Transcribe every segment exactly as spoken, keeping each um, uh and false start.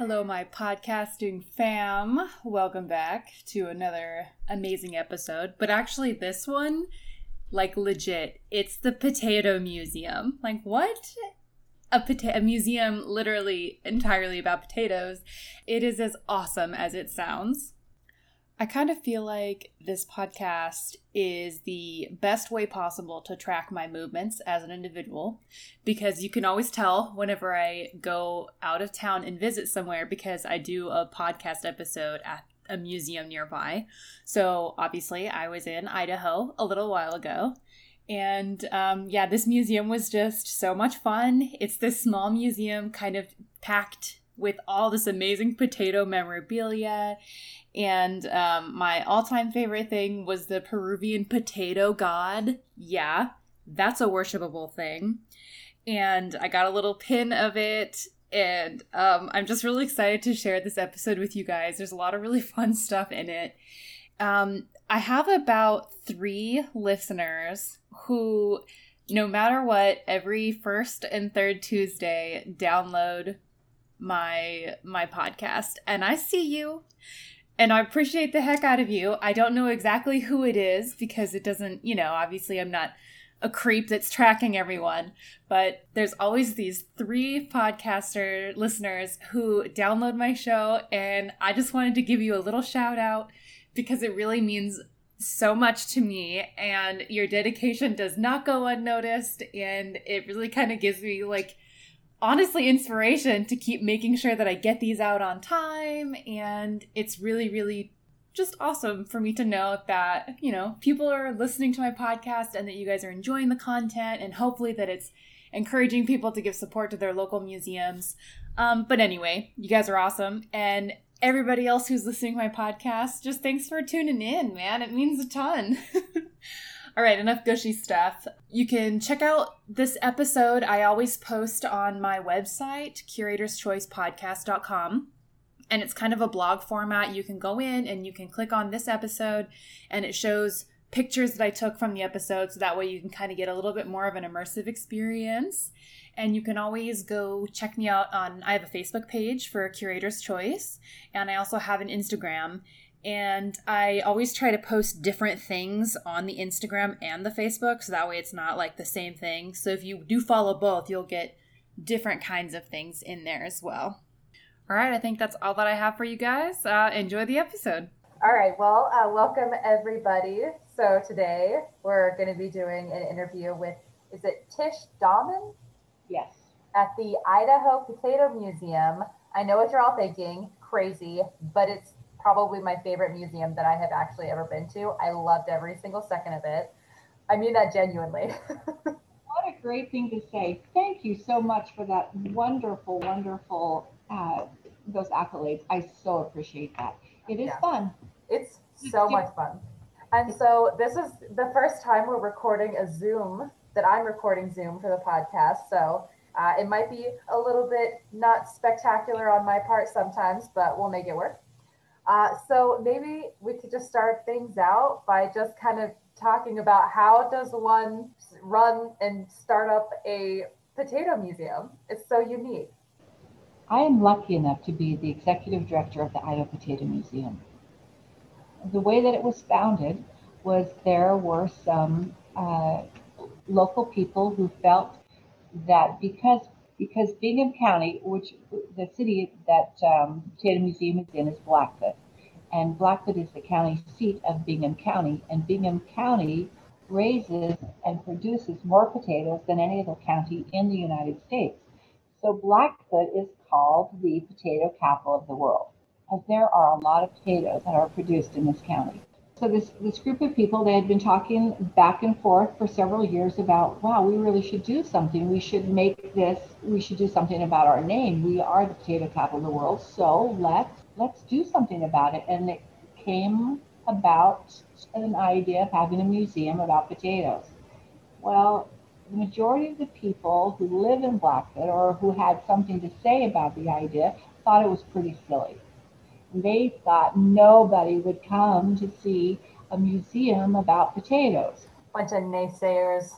Hello, my podcasting fam. Welcome back to another amazing episode. But actually this one, like legit, it's the Potato Museum. Like what? A, pota- a museum literally entirely about potatoes. It is as awesome as it sounds. I kind of feel like this podcast is the best way possible to track my movements as an individual, because you can always tell whenever I go out of town and visit somewhere, because I do a podcast episode at a museum nearby. So obviously I was in Idaho a little while ago. And um, yeah, this museum was just so much fun. It's this small museum kind of packed with all this amazing potato memorabilia. And um, my all-time favorite thing was the Peruvian potato god. Yeah, that's a worshipable thing. And I got a little pin of it. And um, I'm just really excited to share this episode with you guys. There's a lot of really fun stuff in it. Um, I have about three listeners who, no matter what, every first and third Tuesday download my my podcast, and I see you and I appreciate the heck out of you. I don't know exactly who it is because it doesn't, you know, obviously I'm not a creep that's tracking everyone, but there's always these three podcaster listeners who download my show, and I just wanted to give you a little shout out because it really means so much to me, and your dedication does not go unnoticed, and it really kind of gives me like honestly inspiration to keep making sure that I get these out on time. And it's really, really just awesome for me to know that, you know, people are listening to my podcast and that you guys are enjoying the content, and hopefully that it's encouraging people to give support to their local museums. Um, but anyway, you guys are awesome. And everybody else who's listening to my podcast, just thanks for tuning in, man. It means a ton. All right, enough gushy stuff. You can check out this episode. I always post on my website, curators choice podcast dot com. And it's kind of a blog format. You can go in and you can click on this episode, and it shows pictures that I took from the episode. So that way you can kind of get a little bit more of an immersive experience. And you can always go check me out on, I have a Facebook page for Curator's Choice. And I also have an Instagram. And I always try to post different things on the Instagram and the Facebook, so that way it's not like the same thing. So if you do follow both, you'll get different kinds of things in there as well. All right, I think that's all that I have for you guys. Uh, enjoy the episode. All right, well, uh, welcome everybody. So today we're going to be doing an interview with, is it Tish Dahmen? Yes. At the Idaho Potato Museum. I know what you're all thinking, crazy, but it's probably my favorite museum that I have actually ever been to. I loved every single second of it. I mean that genuinely. What a great thing to say. Thank you so much for that wonderful, wonderful, uh, those accolades. I so appreciate that. It is yeah. fun. It's so much fun. And so this is the first time we're recording a Zoom, that I'm recording Zoom for the podcast. So uh, it might be a little bit not spectacular on my part sometimes, but we'll make it work. Uh, so maybe we could just start things out by just kind of talking about how does one run and start up a potato museum? It's so unique. I am lucky enough to be the executive director of the Idaho Potato Museum. The way that it was founded was there were some uh, local people who felt that because Because Bingham County, which the city that um, Potato Museum is in, is Blackfoot. And Blackfoot is the county seat of Bingham County. And Bingham County raises and produces more potatoes than any other county in the United States. So Blackfoot is called the potato capital of the world, as there are a lot of potatoes that are produced in this county. So this, this group of people, they had been talking back and forth for several years about, wow, we really should do something. We should make this, we should do something about our name. We are the potato capital of the world, so let's, let's do something about it. And it came about an idea of having a museum about potatoes. Well, the majority of the people who live in Blackfoot or who had something to say about the idea thought it was pretty silly. They thought nobody would come to see a museum about potatoes. Bunch of naysayers.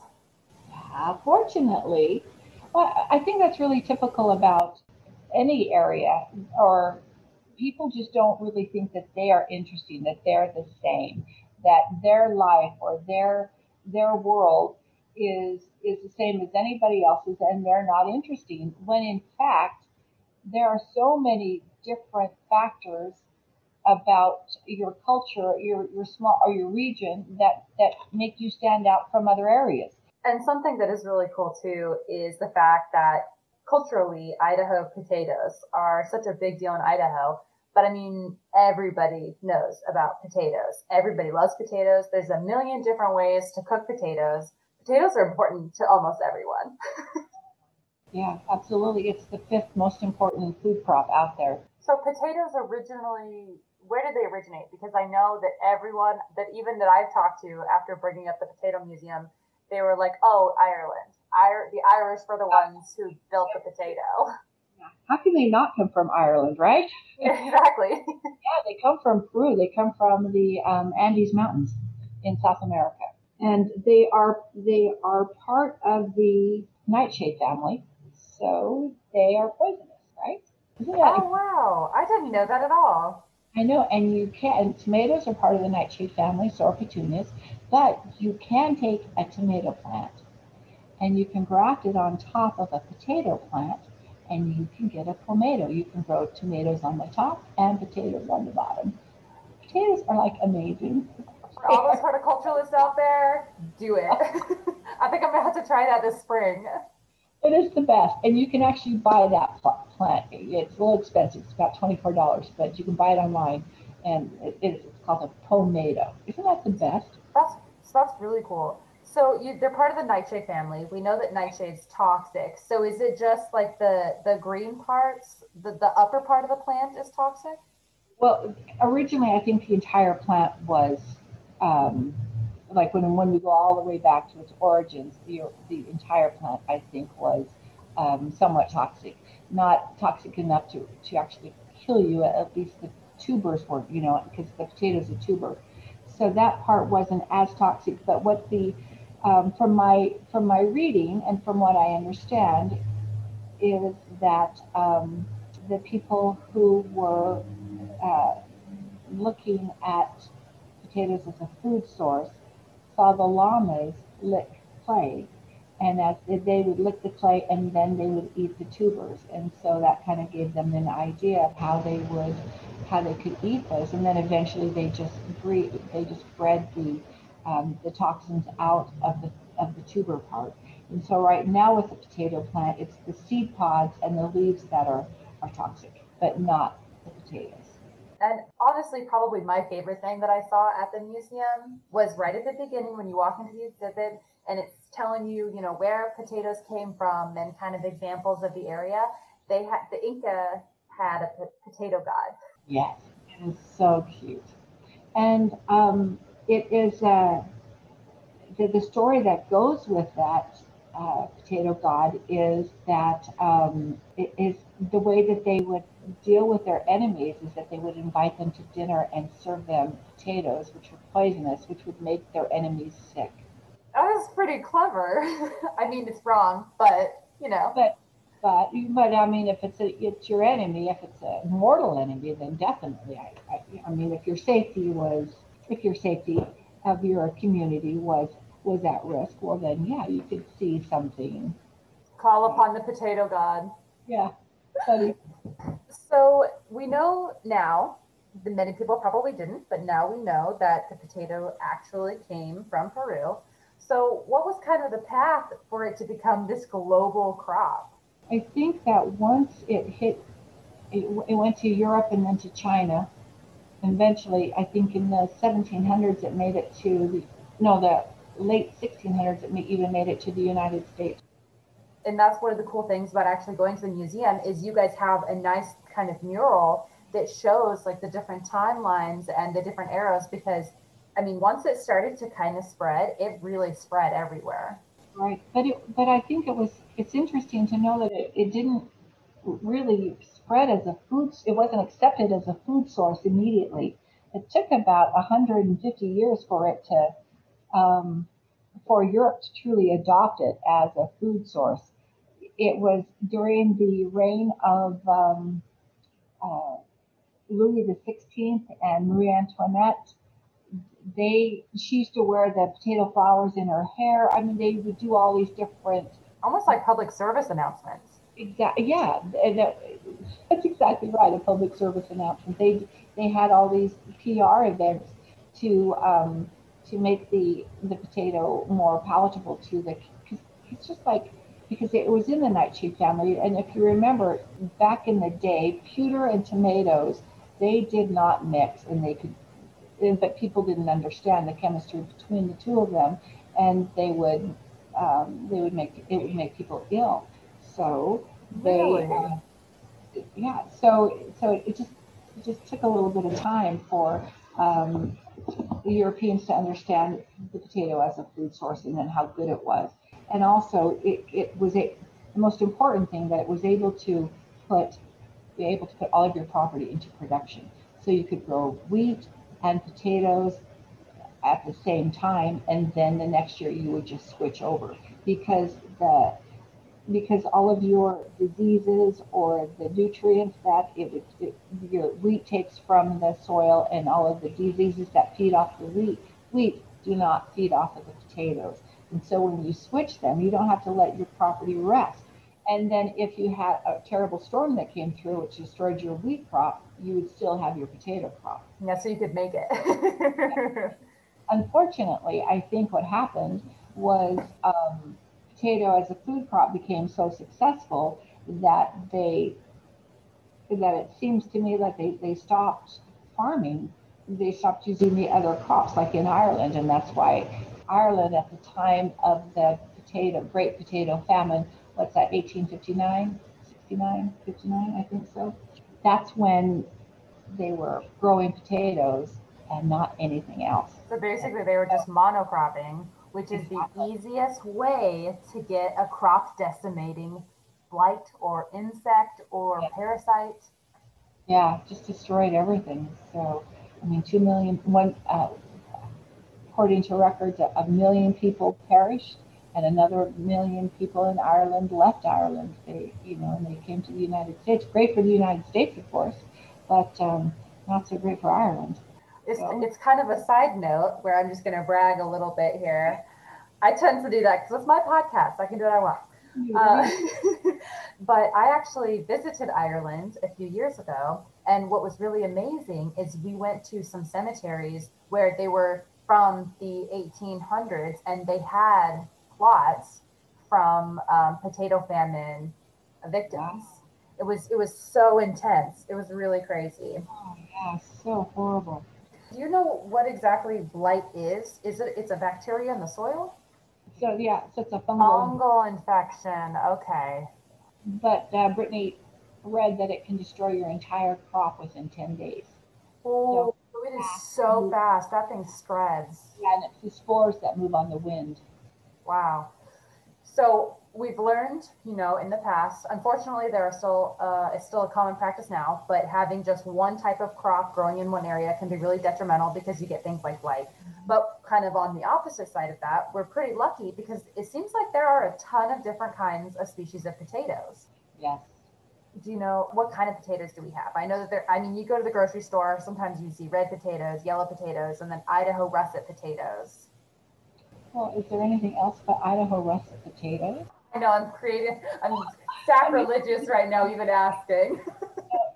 Yeah, fortunately, well, I think that's really typical about any area, or people just don't really think that they are interesting, that they're the same, that their life or their their world is is the same as anybody else's, and they're not interesting, when in fact there are so many different factors about your culture, your your small or your region, that that make you stand out from other areas. And something that is really cool too is the fact that culturally, Idaho potatoes are such a big deal in Idaho. But I mean, everybody knows about potatoes. Everybody loves potatoes. There's a million different ways to cook potatoes. Potatoes are important to almost everyone. Yeah, absolutely. It's the fifth most important food crop out there. So potatoes originally, where did they originate? Because I know that everyone, that even that I've talked to after bringing up the Potato Museum, they were like, oh, Ireland. I, the Irish were the ones who built the potato. How can they not come from Ireland, right? Yeah, exactly. Yeah, they come from Peru. They come from the um, Andes Mountains in South America, and they are they are part of the nightshade family, so they are poisonous, right? Isn't that oh wow! I didn't know that at all. I know, and you can. And tomatoes are part of the nightshade family, so are petunias. But you can take a tomato plant, and you can graft it on top of a potato plant, and you can get a pomato. You can grow tomatoes on the top and potatoes on the bottom. Potatoes are like amazing. For all those horticulturalists out there, do it. I think I'm gonna have to try that this spring. It is the best, and you can actually buy that plant. It's a little expensive. It's about twenty-four dollars, but you can buy it online, and it, it's called a pomato. Isn't that the best? That's that's really cool. So you, they're part of the nightshade family. We know that nightshade's toxic. So is it just like the, the green parts, the, the upper part of the plant is toxic? Well, originally, I think the entire plant was, um, like when, when we go all the way back to its origins, the, the entire plant, I think, was um, somewhat toxic. Not toxic enough to, to actually kill you, at least the tubers weren't, you know, because the potato's a tuber. So that part wasn't as toxic, but what the Um, from my from my reading and from what I understand, is that um, the people who were uh, looking at potatoes as a food source saw the llamas lick clay, and as they, they would lick the clay and then they would eat the tubers, and so that kind of gave them an idea of how they would how they could eat those, and then eventually they just breed, they just bred the Um, the toxins out of the of the tuber part. And so right now with the potato plant, it's the seed pods and the leaves that are, are toxic, but not the potatoes. And honestly, probably my favorite thing that I saw at the museum was right at the beginning when you walk into the exhibit, and it's telling you, you know, where potatoes came from and kind of examples of the area. They had, the Inca had a p- potato god. Yes, it is so cute. And um It is uh, the, the story that goes with that uh, potato god is that um, it is the way that they would deal with their enemies is that they would invite them to dinner and serve them potatoes, which were poisonous, which would make their enemies sick. That was pretty clever. I mean, it's wrong, but you know. But but but I mean, if it's a, it's your enemy, if it's a mortal enemy, then definitely. I I, I mean, if your safety was. If your safety of your community was was at risk, well then, yeah, you could see something. Call upon the potato god. Yeah. So we know now, the many people probably didn't, but now we know that the potato actually came from Peru. So what was kind of the path for it to become this global crop? I think that once it hit, it, it went to Europe and then to China. Eventually, I think in the seventeen hundreds, it made it to the, no, the late sixteen hundreds, it even made it to the United States. And that's one of the cool things about actually going to the museum is you guys have a nice kind of mural that shows like the different timelines and the different eras, because, I mean, once it started to kind of spread, it really spread everywhere. Right. But it, but I think it was, it's interesting to know that it, it didn't really spread as a food, it wasn't accepted as a food source immediately. It took about one hundred fifty years for it to, um, for Europe to truly adopt it as a food source. it was during the reign of um, uh, Louis the Sixteenth and Marie Antoinette. They she used to wear the potato flowers in her hair. I mean, they would do all these different, almost like public service announcements. Exactly. Yeah, and that, that's exactly right. A public service announcement. They they had all these P R events to um, to make the the potato more palatable to the. Cause it's just like. Because it was in the nightshade family. And if you remember back in the day, pewter and tomatoes, they did not mix, and they could, but people didn't understand the chemistry between the two of them, and they would, um, they would make, it would make people ill. So they, really? uh, yeah, so, so it just, it just took a little bit of time for um, the Europeans to understand the potato as a food source and then how good it was. And also, it, it was a, the most important thing that it was able to put, be able to put all of your property into production. So you could grow wheat and potatoes at the same time, and then the next year you would just switch over because the because all of your diseases or the nutrients that it would it, your wheat takes from the soil, and all of the diseases that feed off the wheat wheat do not feed off of the potatoes. And so when you switch them, you don't have to let your property rest. And then if you had a terrible storm that came through, which destroyed your wheat crop, you would still have your potato crop. Yeah, so you could make it. Unfortunately, I think what happened was um, potato as a food crop became so successful that they, that it seems to me that they, they stopped farming. They stopped using the other crops, like in Ireland, and that's why Ireland at the time of the potato, Great Potato Famine, what's that, eighteen fifty-nine, sixty-nine, fifty-nine, I think so. That's when they were growing potatoes and not anything else. So basically they were just monocropping, which is the easiest way to get a crop decimating blight or insect or yeah. parasite. Yeah, just destroyed everything. So, I mean, two million, one, uh, according to records, a million people perished, and another million people in Ireland left Ireland. They, you know, and they came to the United States. Great for the United States, of course, but um, not so great for Ireland. It's, so. It's kind of a side note where I'm just going to brag a little bit here. I tend to do that because it's my podcast. I can do what I want. Mm-hmm. Uh, but I actually visited Ireland a few years ago, and what was really amazing is we went to some cemeteries where they were from the eighteen hundreds, and they had plots from um, potato famine victims. Wow. It was it was so intense. It was really crazy. Oh yeah, so horrible. Do you know what exactly blight is? Is it it's a bacteria in the soil? So yeah, so it's a fungal fungal infection. Okay. But uh, Brittany read that it can destroy your entire crop within ten days. Oh. So, it is so fast. That thing spreads. Yeah, and it's the spores that move on the wind. Wow. So we've learned, you know, in the past, unfortunately, there are still, uh, it's still a common practice now, but having just one type of crop growing in one area can be really detrimental because you get things like blight. Mm-hmm. But kind of on the opposite side of that, we're pretty lucky because it seems like there are a ton of different kinds of species of potatoes. Yes. Do you know what kind of potatoes do we have? I know that there, I mean, you go to the grocery store, sometimes you see red potatoes, yellow potatoes, and then Idaho russet potatoes. Well, is there anything else but Idaho russet potatoes? I know, I'm creative, I'm sacrilegious right now even asking.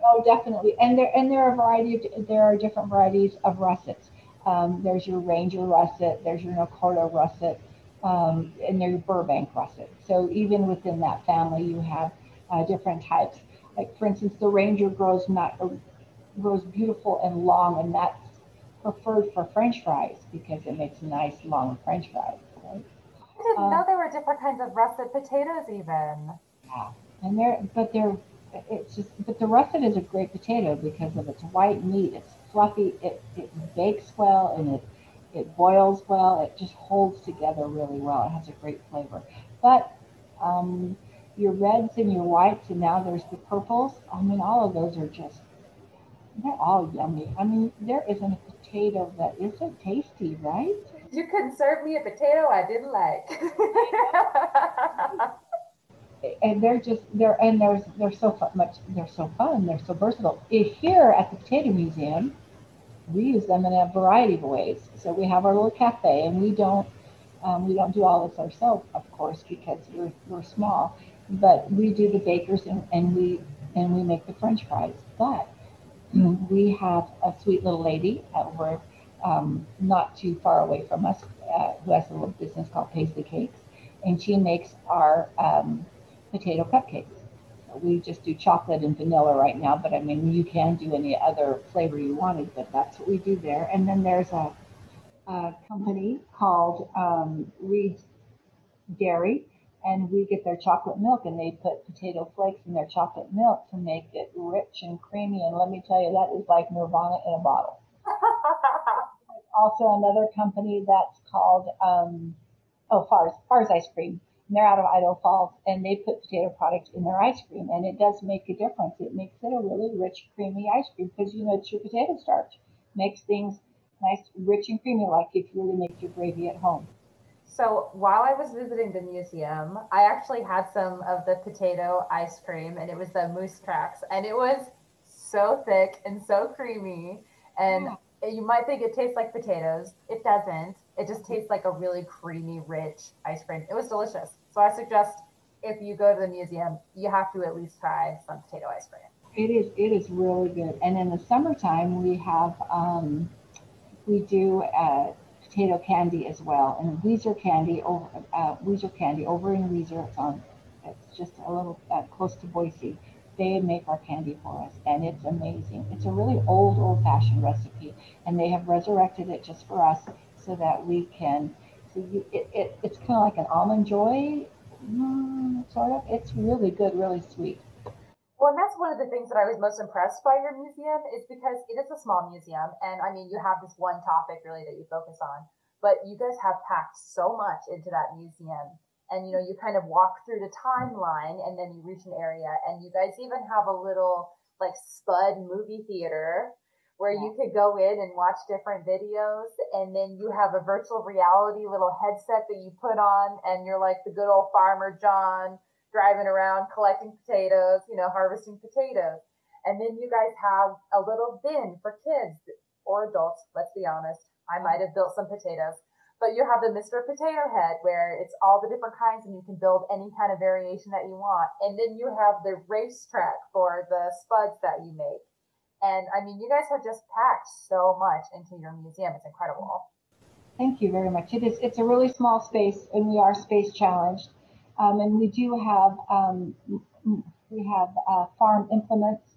Oh, definitely. And there and there are a variety of, there are different varieties of russets. Um, there's your Ranger russet, there's your Nocordo russet, um, and there's Burbank russet. So even within that family, you have uh, different types. Like, for instance, the Ranger grows not uh, grows beautiful and long, and that's preferred for French fries because it makes nice long French fries. Right? I didn't um, know there were different kinds of russet potatoes, even. Yeah, and they're but they're it's just but the russet is a great potato because of its white meat. It's fluffy. It it bakes well, and it it boils well. It just holds together really well. It has a great flavor, but um. your reds and your whites, and now there's the purples. I mean, all of those are just, they're all yummy. I mean, there isn't a potato that isn't tasty, right? You couldn't serve me a potato I didn't like. and they're just they're and there's they're so fun, much they're so fun they're so versatile. Here at the Potato Museum, we use them in a variety of ways. So we have our little cafe, and we don't um, we don't do all this ourselves, of course, because we're we're small. But we do the bakers, and, and we and we make the French fries. But mm-hmm. we have a sweet little lady over um, not too far away from us uh, who has a little business called Paisley Cakes, and she makes our um, potato cupcakes. We just do chocolate and vanilla right now, but I mean, you can do any other flavor you wanted, but that's what we do there. And then there's a, a company called um, Reed's Dairy, and we get their chocolate milk, and they put potato flakes in their chocolate milk to make it rich and creamy. And let me tell you, that is like Nirvana in a bottle. Also another company that's called um, oh, Farr's, Farr's Ice Cream. And they're out of Idaho Falls, and they put potato products in their ice cream, and it does make a difference. It makes it a really rich, creamy ice cream because, you know, it's your potato starch. Makes things nice, rich, and creamy, like if you really make your gravy at home. So while I was visiting the museum, I actually had some of the potato ice cream, and it was the moose tracks, and it was so thick and so creamy, and yeah. You might think it tastes like potatoes. It doesn't. It just tastes like a really creamy, rich ice cream. It was delicious. So I suggest if you go to the museum, you have to at least try some potato ice cream. It is it is really good. And in the summertime, we have um, we do uh, potato candy as well, and Weiser candy over uh, Weiser candy over in Weiser. It's on. It's just a little uh, close to Boise. They make our candy for us, and it's amazing. It's a really old, old-fashioned recipe, and they have resurrected it just for us. So that we can, so you, it, it, it's kind of like an Almond Joy, mm, sort of. It's really good, really sweet. Well, and that's one of the things that I was most impressed by your museum is because it is a small museum. And I mean, you have this one topic really that you focus on, but you guys have packed so much into that museum. And, you know, you kind of walk through the timeline and then you reach an area, and you guys even have a little like Spud movie theater where you could go in and watch different videos, and then you have a virtual reality little headset that you put on, and you're like the good old Farmer John driving around collecting potatoes, you know, harvesting potatoes. And then you guys have a little bin for kids or adults, let's be honest. I might have built some potatoes. But you have the Mister Potato Head where it's all the different kinds, and you can build any kind of variation that you want. And then you have the racetrack for the spuds that you make. And I mean, you guys have just packed so much into your museum. It's incredible. Thank you very much. It is. It's a really small space, and we are space challenged. Um, and we do have um, we have uh, farm implements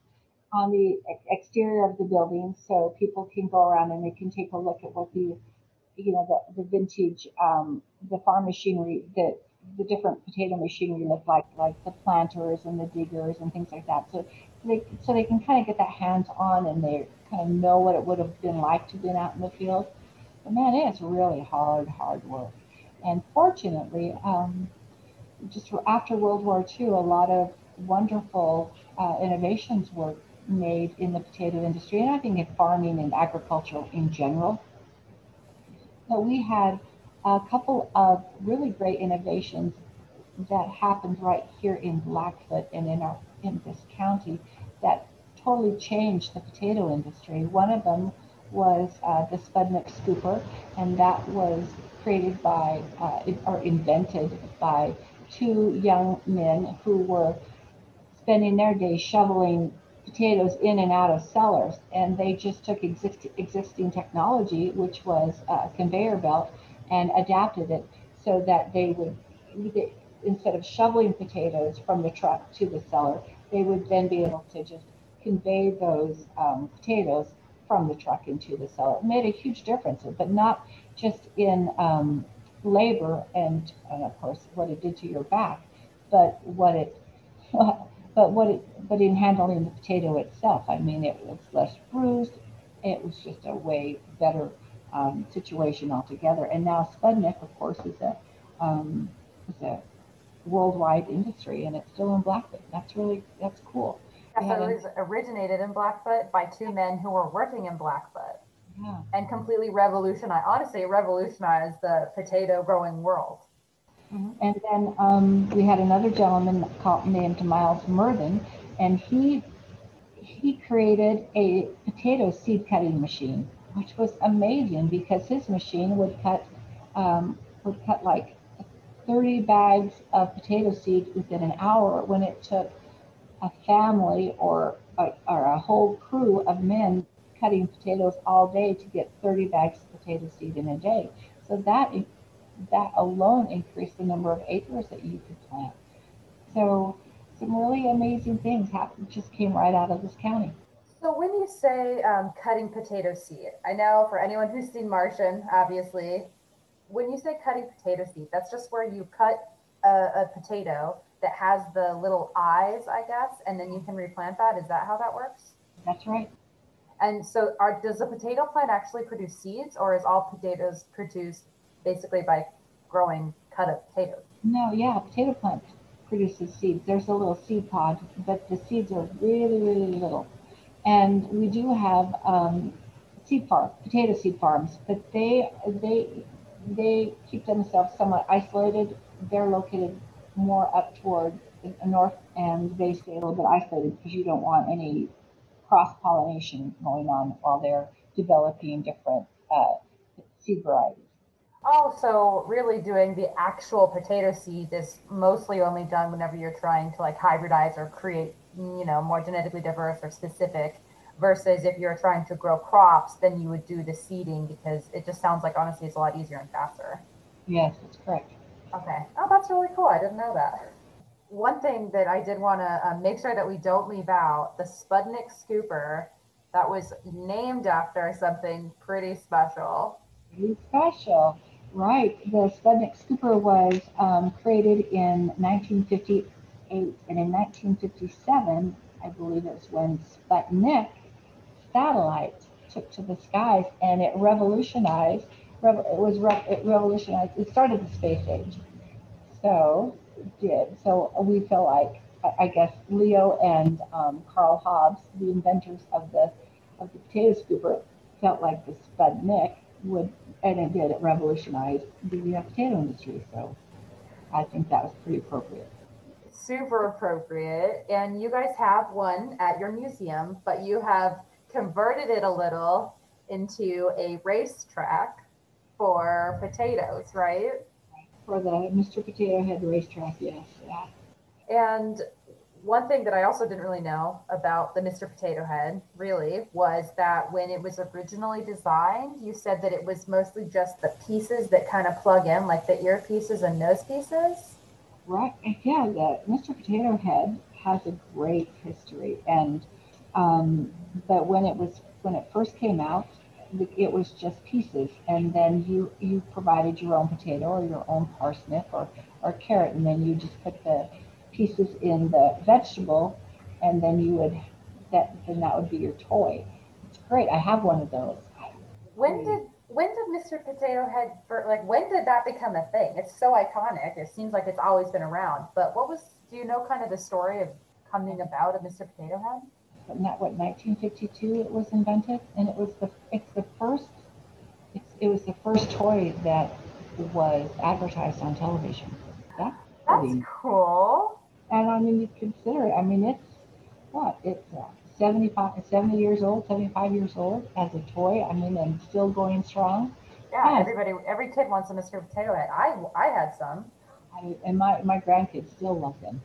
on the ex exterior of the building, so people can go around and they can take a look at what the you know the, the vintage um, the farm machinery that. The different potato machinery look like, like the planters and the diggers and things like that. So they, so they can kind of get that hands-on, and they kind of know what it would have been like to have been out in the field. But man, it's really hard, hard work. And fortunately, um, just after World War Two, a lot of wonderful uh, innovations were made in the potato industry, and I think in farming and agriculture in general. So we had a couple of really great innovations that happened right here in Blackfoot and in our in this county that totally changed the potato industry. One of them was uh, the Spudnik Scooper, and that was created by uh, or invented by two young men who were spending their days shoveling potatoes in and out of cellars, and they just took exist existing technology, which was a conveyor belt, and adapted it so that they would, instead of shoveling potatoes from the truck to the cellar, they would then be able to just convey those um, potatoes from the truck into the cellar. It made a huge difference, but not just in um, labor and, and of course what it did to your back, but what it, but what it, but in handling the potato itself. I mean, it was less bruised. It was just a way better Um, situation altogether. And now Spudnik, of course, is a, um, is a worldwide industry, and it's still in Blackfoot. That's really, that's cool. Yeah, so it was originated in Blackfoot by two men who were working in Blackfoot, yeah. And completely revolutionized, honestly revolutionized the potato growing world. Mm-hmm. And then um, we had another gentleman called, named Miles Mervin, and he he created a potato seed cutting machine, which was amazing because his machine would cut um, would cut like thirty bags of potato seeds within an hour when it took a family or a, or a whole crew of men cutting potatoes all day to get thirty bags of potato seed in a day. So that that alone increased the number of acres that you could plant. So some really amazing things happened, just came right out of this county. So when you say um, cutting potato seed, I know for anyone who's seen Martian, obviously, when you say cutting potato seed, that's just where you cut a, a potato that has the little eyes, I guess, and then you can replant that. Is that how that works? That's right. And so are, does a potato plant actually produce seeds, or is all potatoes produced basically by growing cut of potatoes? No, yeah, potato plant produces seeds. There's a little seed pod, but the seeds are really, really little. And we do have um, seed farm, potato seed farms, but they they they keep themselves somewhat isolated. They're located more up toward the north, and they stay a little bit isolated because you don't want any cross-pollination going on while they're developing different uh, seed varieties. Oh, so really doing the actual potato seed is mostly only done whenever you're trying to like hybridize or create, you know, more genetically diverse or specific, versus if you're trying to grow crops, then you would do the seeding, because it just sounds like honestly it's a lot easier and faster. Yes, that's correct. Okay. Oh, that's really cool. I didn't know that. One thing that I did want to uh, make sure that we don't leave out, the Spudnik Scooper, that was named after something pretty special. Pretty special. Right. The Spudnik Scooper was um, created in nineteen fifty-eight, and in nineteen fifty-seven, I believe it was when Sputnik satellite took to the skies, and it revolutionized. It was it revolutionized. It started the space age. So it did. So we feel like I guess Leo and um, Carl Hobbs, the inventors of the of the potato scooper, felt like the Spudnik would. And it did, it revolutionized the uh, potato industry. So I think that was pretty appropriate. Super appropriate. And you guys have one at your museum, but you have converted it a little into a racetrack for potatoes, right? For the Mister Potato Head racetrack, yes. Yeah. And one thing that I also didn't really know about the Mister Potato Head, really, was that when it was originally designed, you said that it was mostly just the pieces that kind of plug in, like the ear pieces and nose pieces? Right. Yeah, the Mister Potato Head has a great history. And um, but when it was when it first came out, it was just pieces. And then you, you provided your own potato or your own parsnip or, or carrot, and then you just put the pieces in the vegetable, and then you would that then that would be your toy. It's great. I have one of those. When did when did Mister Potato Head like when did that become a thing? It's so iconic. It seems like it's always been around. But what was do you know kind of the story of coming about of Mister Potato Head? But not what nineteen fifty-two it was invented, and it was the it's the first it's, it was the first toy that was advertised on television. That's pretty, that's cool. And I mean, you consider it, I mean, it's what, it's uh, seventy-five, seventy years old, seventy-five years old as a toy. I mean, and still going strong. Yeah, yes. Everybody, every kid wants a Mister Potato Head. I, I had some. I mean, and my, my grandkids still love them.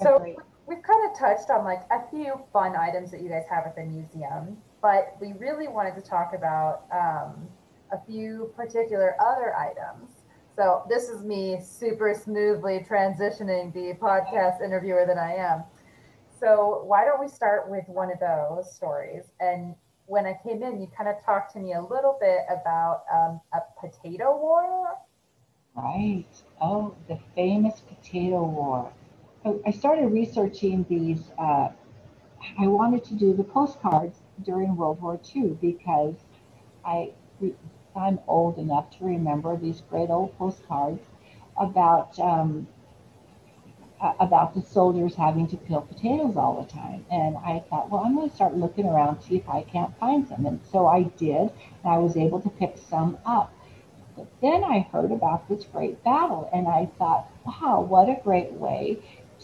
So every... we've kind of touched on like a few fun items that you guys have at the museum, but we really wanted to talk about um, a few particular other items. So this is me super smoothly transitioning the podcast interviewer that I am. So why don't we start with one of those stories? And when I came in, you kind of talked to me a little bit about um, a potato war. Right. Oh, the famous potato war. So I started researching these. Uh, I wanted to do the postcards during World War Two because I... We, I'm old enough to remember these great old postcards about um, about the soldiers having to peel potatoes all the time. And I thought, well, I'm going to start looking around, see if I can't find some. And so I did, and I was able to pick some up. But then I heard about this great battle, and I thought, wow, what a great way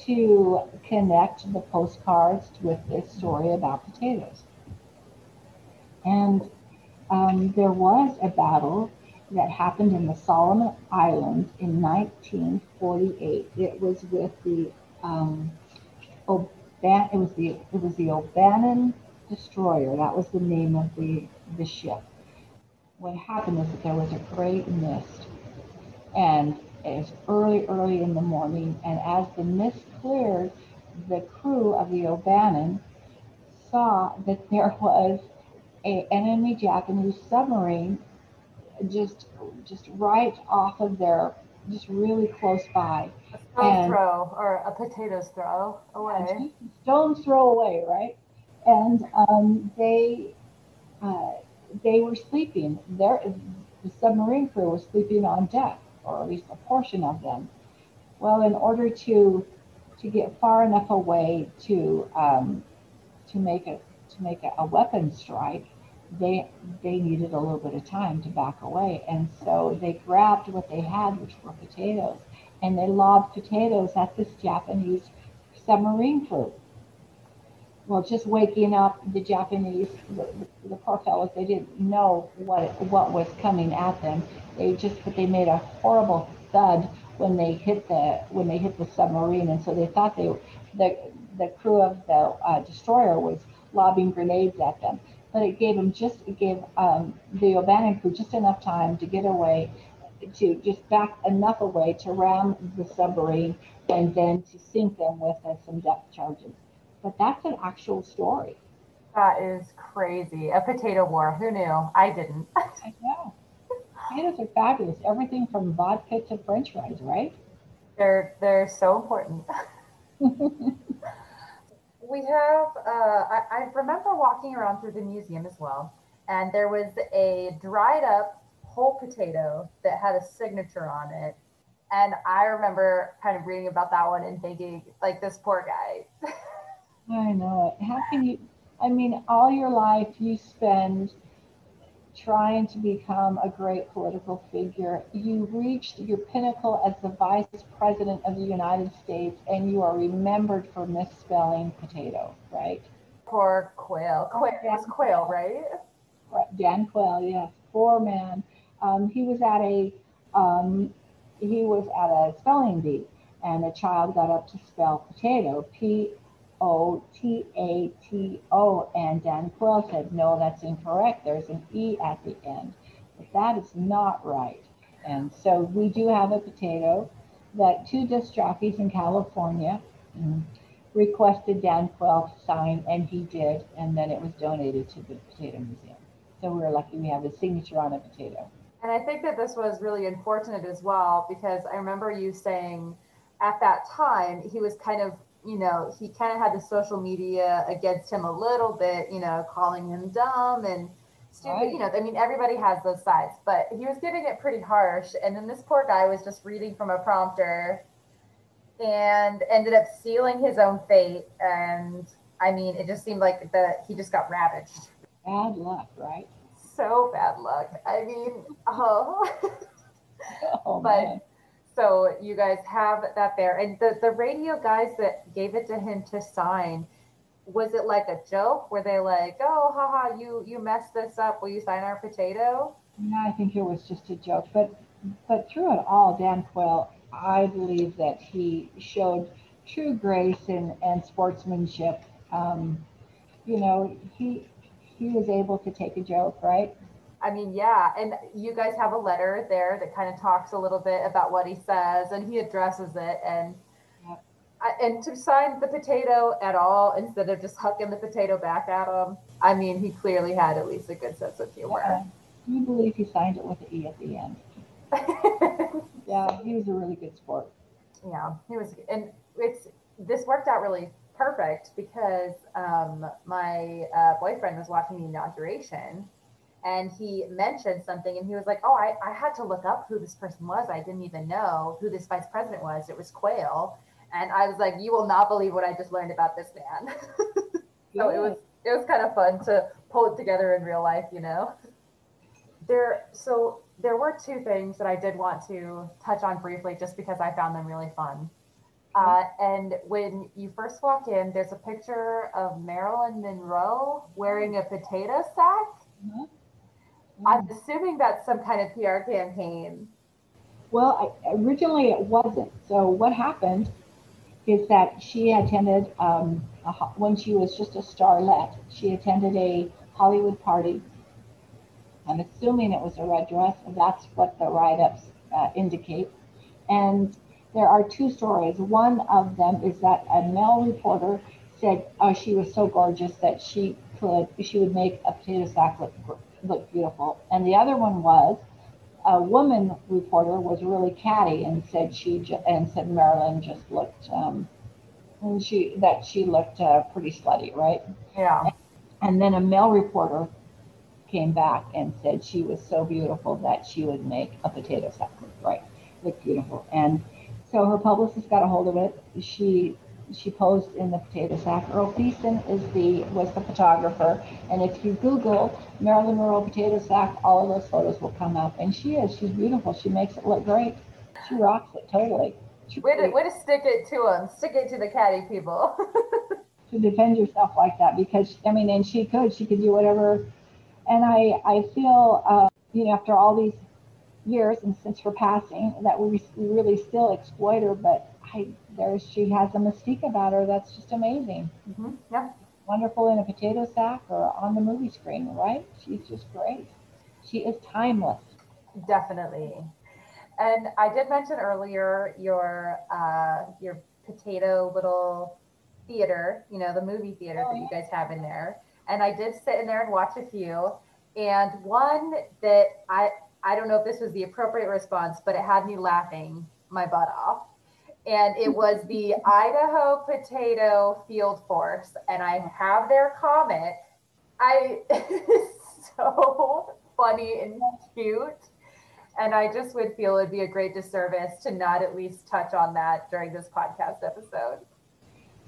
to connect the postcards with this story about potatoes. And um, there was a battle that happened in the Solomon Islands in nineteen forty-eight. It was with the um, O'Bannon, it was the it was the O'Bannon destroyer. That was the name of the the ship. What happened is that there was a great mist, and it was early, early in the morning. And as the mist cleared, the crew of the O'Bannon saw that there was an enemy Japanese submarine just just right off of their, just really close by. A stone and, throw, or a potato's throw away. Stone's throw away, right? And um, they uh, they were sleeping. Their, the submarine crew was sleeping on deck, or at least a portion of them. Well, in order to to get far enough away to um, to make a to make a, a weapon strike, they they needed a little bit of time to back away, and so they grabbed what they had, which were potatoes, and they lobbed potatoes at this Japanese submarine crew. Well, just waking up the Japanese, the, the poor fellows, they didn't know what what was coming at them. They just, but they made a horrible thud when they hit the when they hit the submarine, and so they thought they the the crew of the uh, destroyer was lobbing grenades at them. But it gave them just, it gave um, the O'Bannon crew just enough time to get away, to just back enough away to ram the submarine and then to sink them with uh, some depth charges. But that's an actual story. That is crazy. A potato war. Who knew? I didn't. I know. Potatoes are fabulous. Everything from vodka to French fries, right? They're, they're so important. We have, uh, I, I remember walking around through the museum as well, and there was a dried up whole potato that had a signature on it. And I remember kind of reading about that one and thinking, like, this poor guy. I know it. How can you, I mean, all your life you spend trying to become a great political figure. You reached your pinnacle as the vice president of the United States, and you are remembered for misspelling potato, right? Poor Quayle. Quayle, Dan Quayle, right? Dan Quayle, yes. Poor man. Um, he was at a um, he was at a spelling bee, and a child got up to spell potato, P O T A T O, and Dan Quayle said, no, that's incorrect. There's an E at the end. But that is not right. And so we do have a potato that two disc jockeys in California requested Dan Quayle to sign, and he did. And then it was donated to the Potato Museum. So we're lucky we have a signature on a potato. And I think that this was really unfortunate as well, because I remember you saying at that time he was kind of, you know, he kind of had the social media against him a little bit, you know, calling him dumb and stupid, right. You know, I mean, everybody has those sides, but he was getting it pretty harsh. And then this poor guy was just reading from a prompter and ended up sealing his own fate. And I mean, it just seemed like that he just got ravaged. Bad luck, right? So bad luck. I mean, oh, oh but. Man. So you guys have that there. And the, the radio guys that gave it to him to sign, was it like a joke? Were they like, oh, haha, you, you messed this up. Will you sign our potato? No, I think it was just a joke. But but through it all, Dan Quayle, I believe that he showed true grace and, and sportsmanship. Um, you know, he he was able to take a joke, right? I mean, yeah, and you guys have a letter there that kind of talks a little bit about what he says, and he addresses it, and yep. I, and to sign the potato at all instead of just hucking the potato back at him, I mean, he clearly had at least a good sense of humor. Yeah. Do you believe he signed it with an E at the end? Yeah, he was a really good sport. Yeah, he was, and it's this worked out really perfect because um, my uh, boyfriend was watching the inauguration. And he mentioned something, and he was like, oh, I, I had to look up who this person was. I didn't even know who this vice president was. It was Quayle. And I was like, you will not believe what I just learned about this man. So it was it was kind of fun to pull it together in real life, you know. There. So there were two things that I did want to touch on briefly, just because I found them really fun. Uh, and when you first walk in, there's a picture of Marilyn Monroe wearing a potato sack. Mm-hmm. Mm-hmm. I'm assuming that's some kind of P R campaign. Well, I, originally it wasn't. So what happened is that she attended, um, a, when she was just a starlet, she attended a Hollywood party. I'm assuming it was a red dress, and that's what the write-ups uh, indicate. And there are two stories. One of them is that a male reporter said uh, she was so gorgeous that she could, she would make a potato sack look, look beautiful. And the other one was a woman reporter was really catty and said she ju and said Marilyn just looked um, and she that she looked uh, pretty slutty, right? Yeah. And, and then a male reporter came back and said she was so beautiful that she would make a potato sack look right, look beautiful. And so her publicist got a hold of it. She she posed in the potato sack. Earl Thiessen is the was the photographer. And if you Google Marilyn Monroe potato sack, all of those photos will come up. And she is. She's beautiful. She makes it look great. She rocks it totally. She, way, to, way to stick it to them. Stick it to the catty people. To defend yourself like that, because I mean, and she could. She could do whatever. And I I feel uh, you know, after all these years and since her passing, that we really still exploit her, but I there she has a mystique about her that's just amazing. Mm-hmm. Yeah, wonderful in a potato sack or on the movie screen, right? She's just great. She is timeless. Definitely. And I did mention earlier your uh, your potato little theater, you know, the movie theater oh, that yeah. you guys have in there. And I did sit in there and watch a few, and one that I. I don't know if this was the appropriate response, but it had me laughing my butt off. And it was the Idaho Potato Field Force. And I have their comic. I, it's so funny and cute. And I just would feel it'd be a great disservice to not at least touch on that during this podcast episode.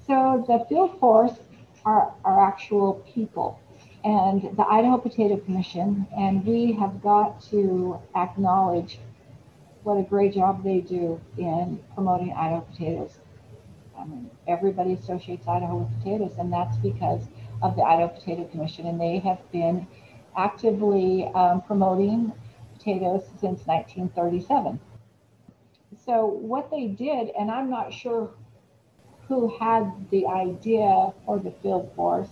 So the Field Force are, are actual people. And the Idaho Potato Commission, and we have got to acknowledge what a great job they do in promoting Idaho potatoes. I mean, everybody associates Idaho with potatoes, and that's because of the Idaho Potato Commission, and they have been actively um, promoting potatoes since nineteen thirty-seven. So what they did, and I'm not sure who had the idea or the field force,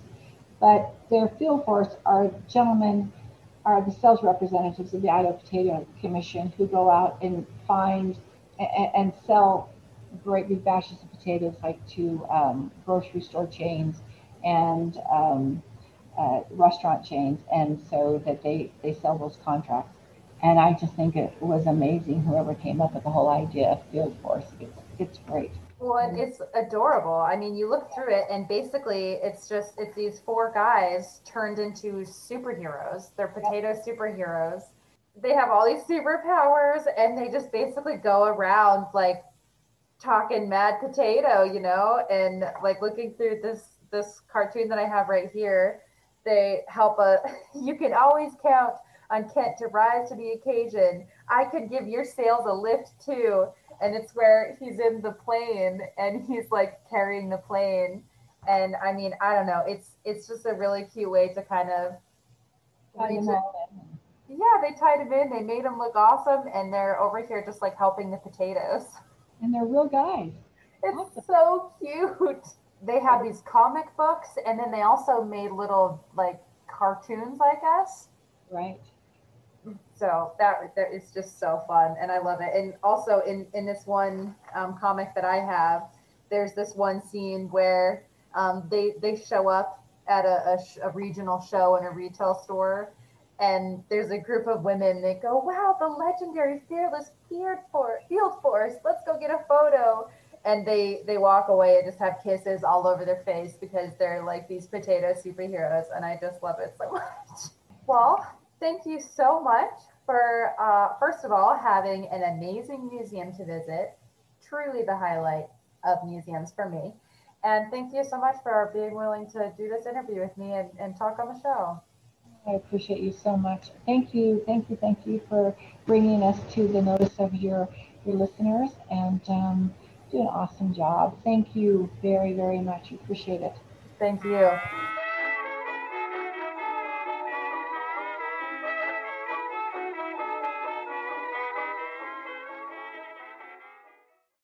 but their field force are gentlemen, are the sales representatives of the Idaho Potato Commission who go out and find and, and sell great big batches of potatoes like to um, grocery store chains and um, uh, restaurant chains. And so that they, they sell those contracts. And I just think it was amazing whoever came up with the whole idea of field force. It's, it's great. Well, it's adorable. I mean, you look through it and basically it's just, it's these four guys turned into superheroes. They're potato superheroes. They have all these superpowers and they just basically go around like talking mad potato, you know, and like looking through this, this cartoon that I have right here, they help a, you can always count on Kent to rise to the occasion. I could give your sales a lift too. And it's where he's in the plane and he's like carrying the plane. And I mean, I don't know. It's it's just a really cute way to kind of. Yeah, they tied him in. They made him look awesome. And they're over here just like helping the potatoes. And they're real guys. It's awesome. So cute. They have these comic books. And then they also made little like cartoons, I guess. Right. So that, that is just so fun, and I love it. And also in, in this one um, comic that I have, there's this one scene where um, they they show up at a, a, sh a regional show in a retail store, and there's a group of women that go, wow, the legendary fearless field force, field force, let's go get a photo. And they, they walk away and just have kisses all over their face because they're like these potato superheroes, and I just love it so much. Well, thank you so much for, uh, first of all, having an amazing museum to visit, truly the highlight of museums for me. And thank you so much for being willing to do this interview with me and, and talk on the show. I appreciate you so much. Thank you, thank you, thank you for bringing us to the notice of your your listeners, and um, do an awesome job. Thank you very, very much. Appreciate it. Thank you.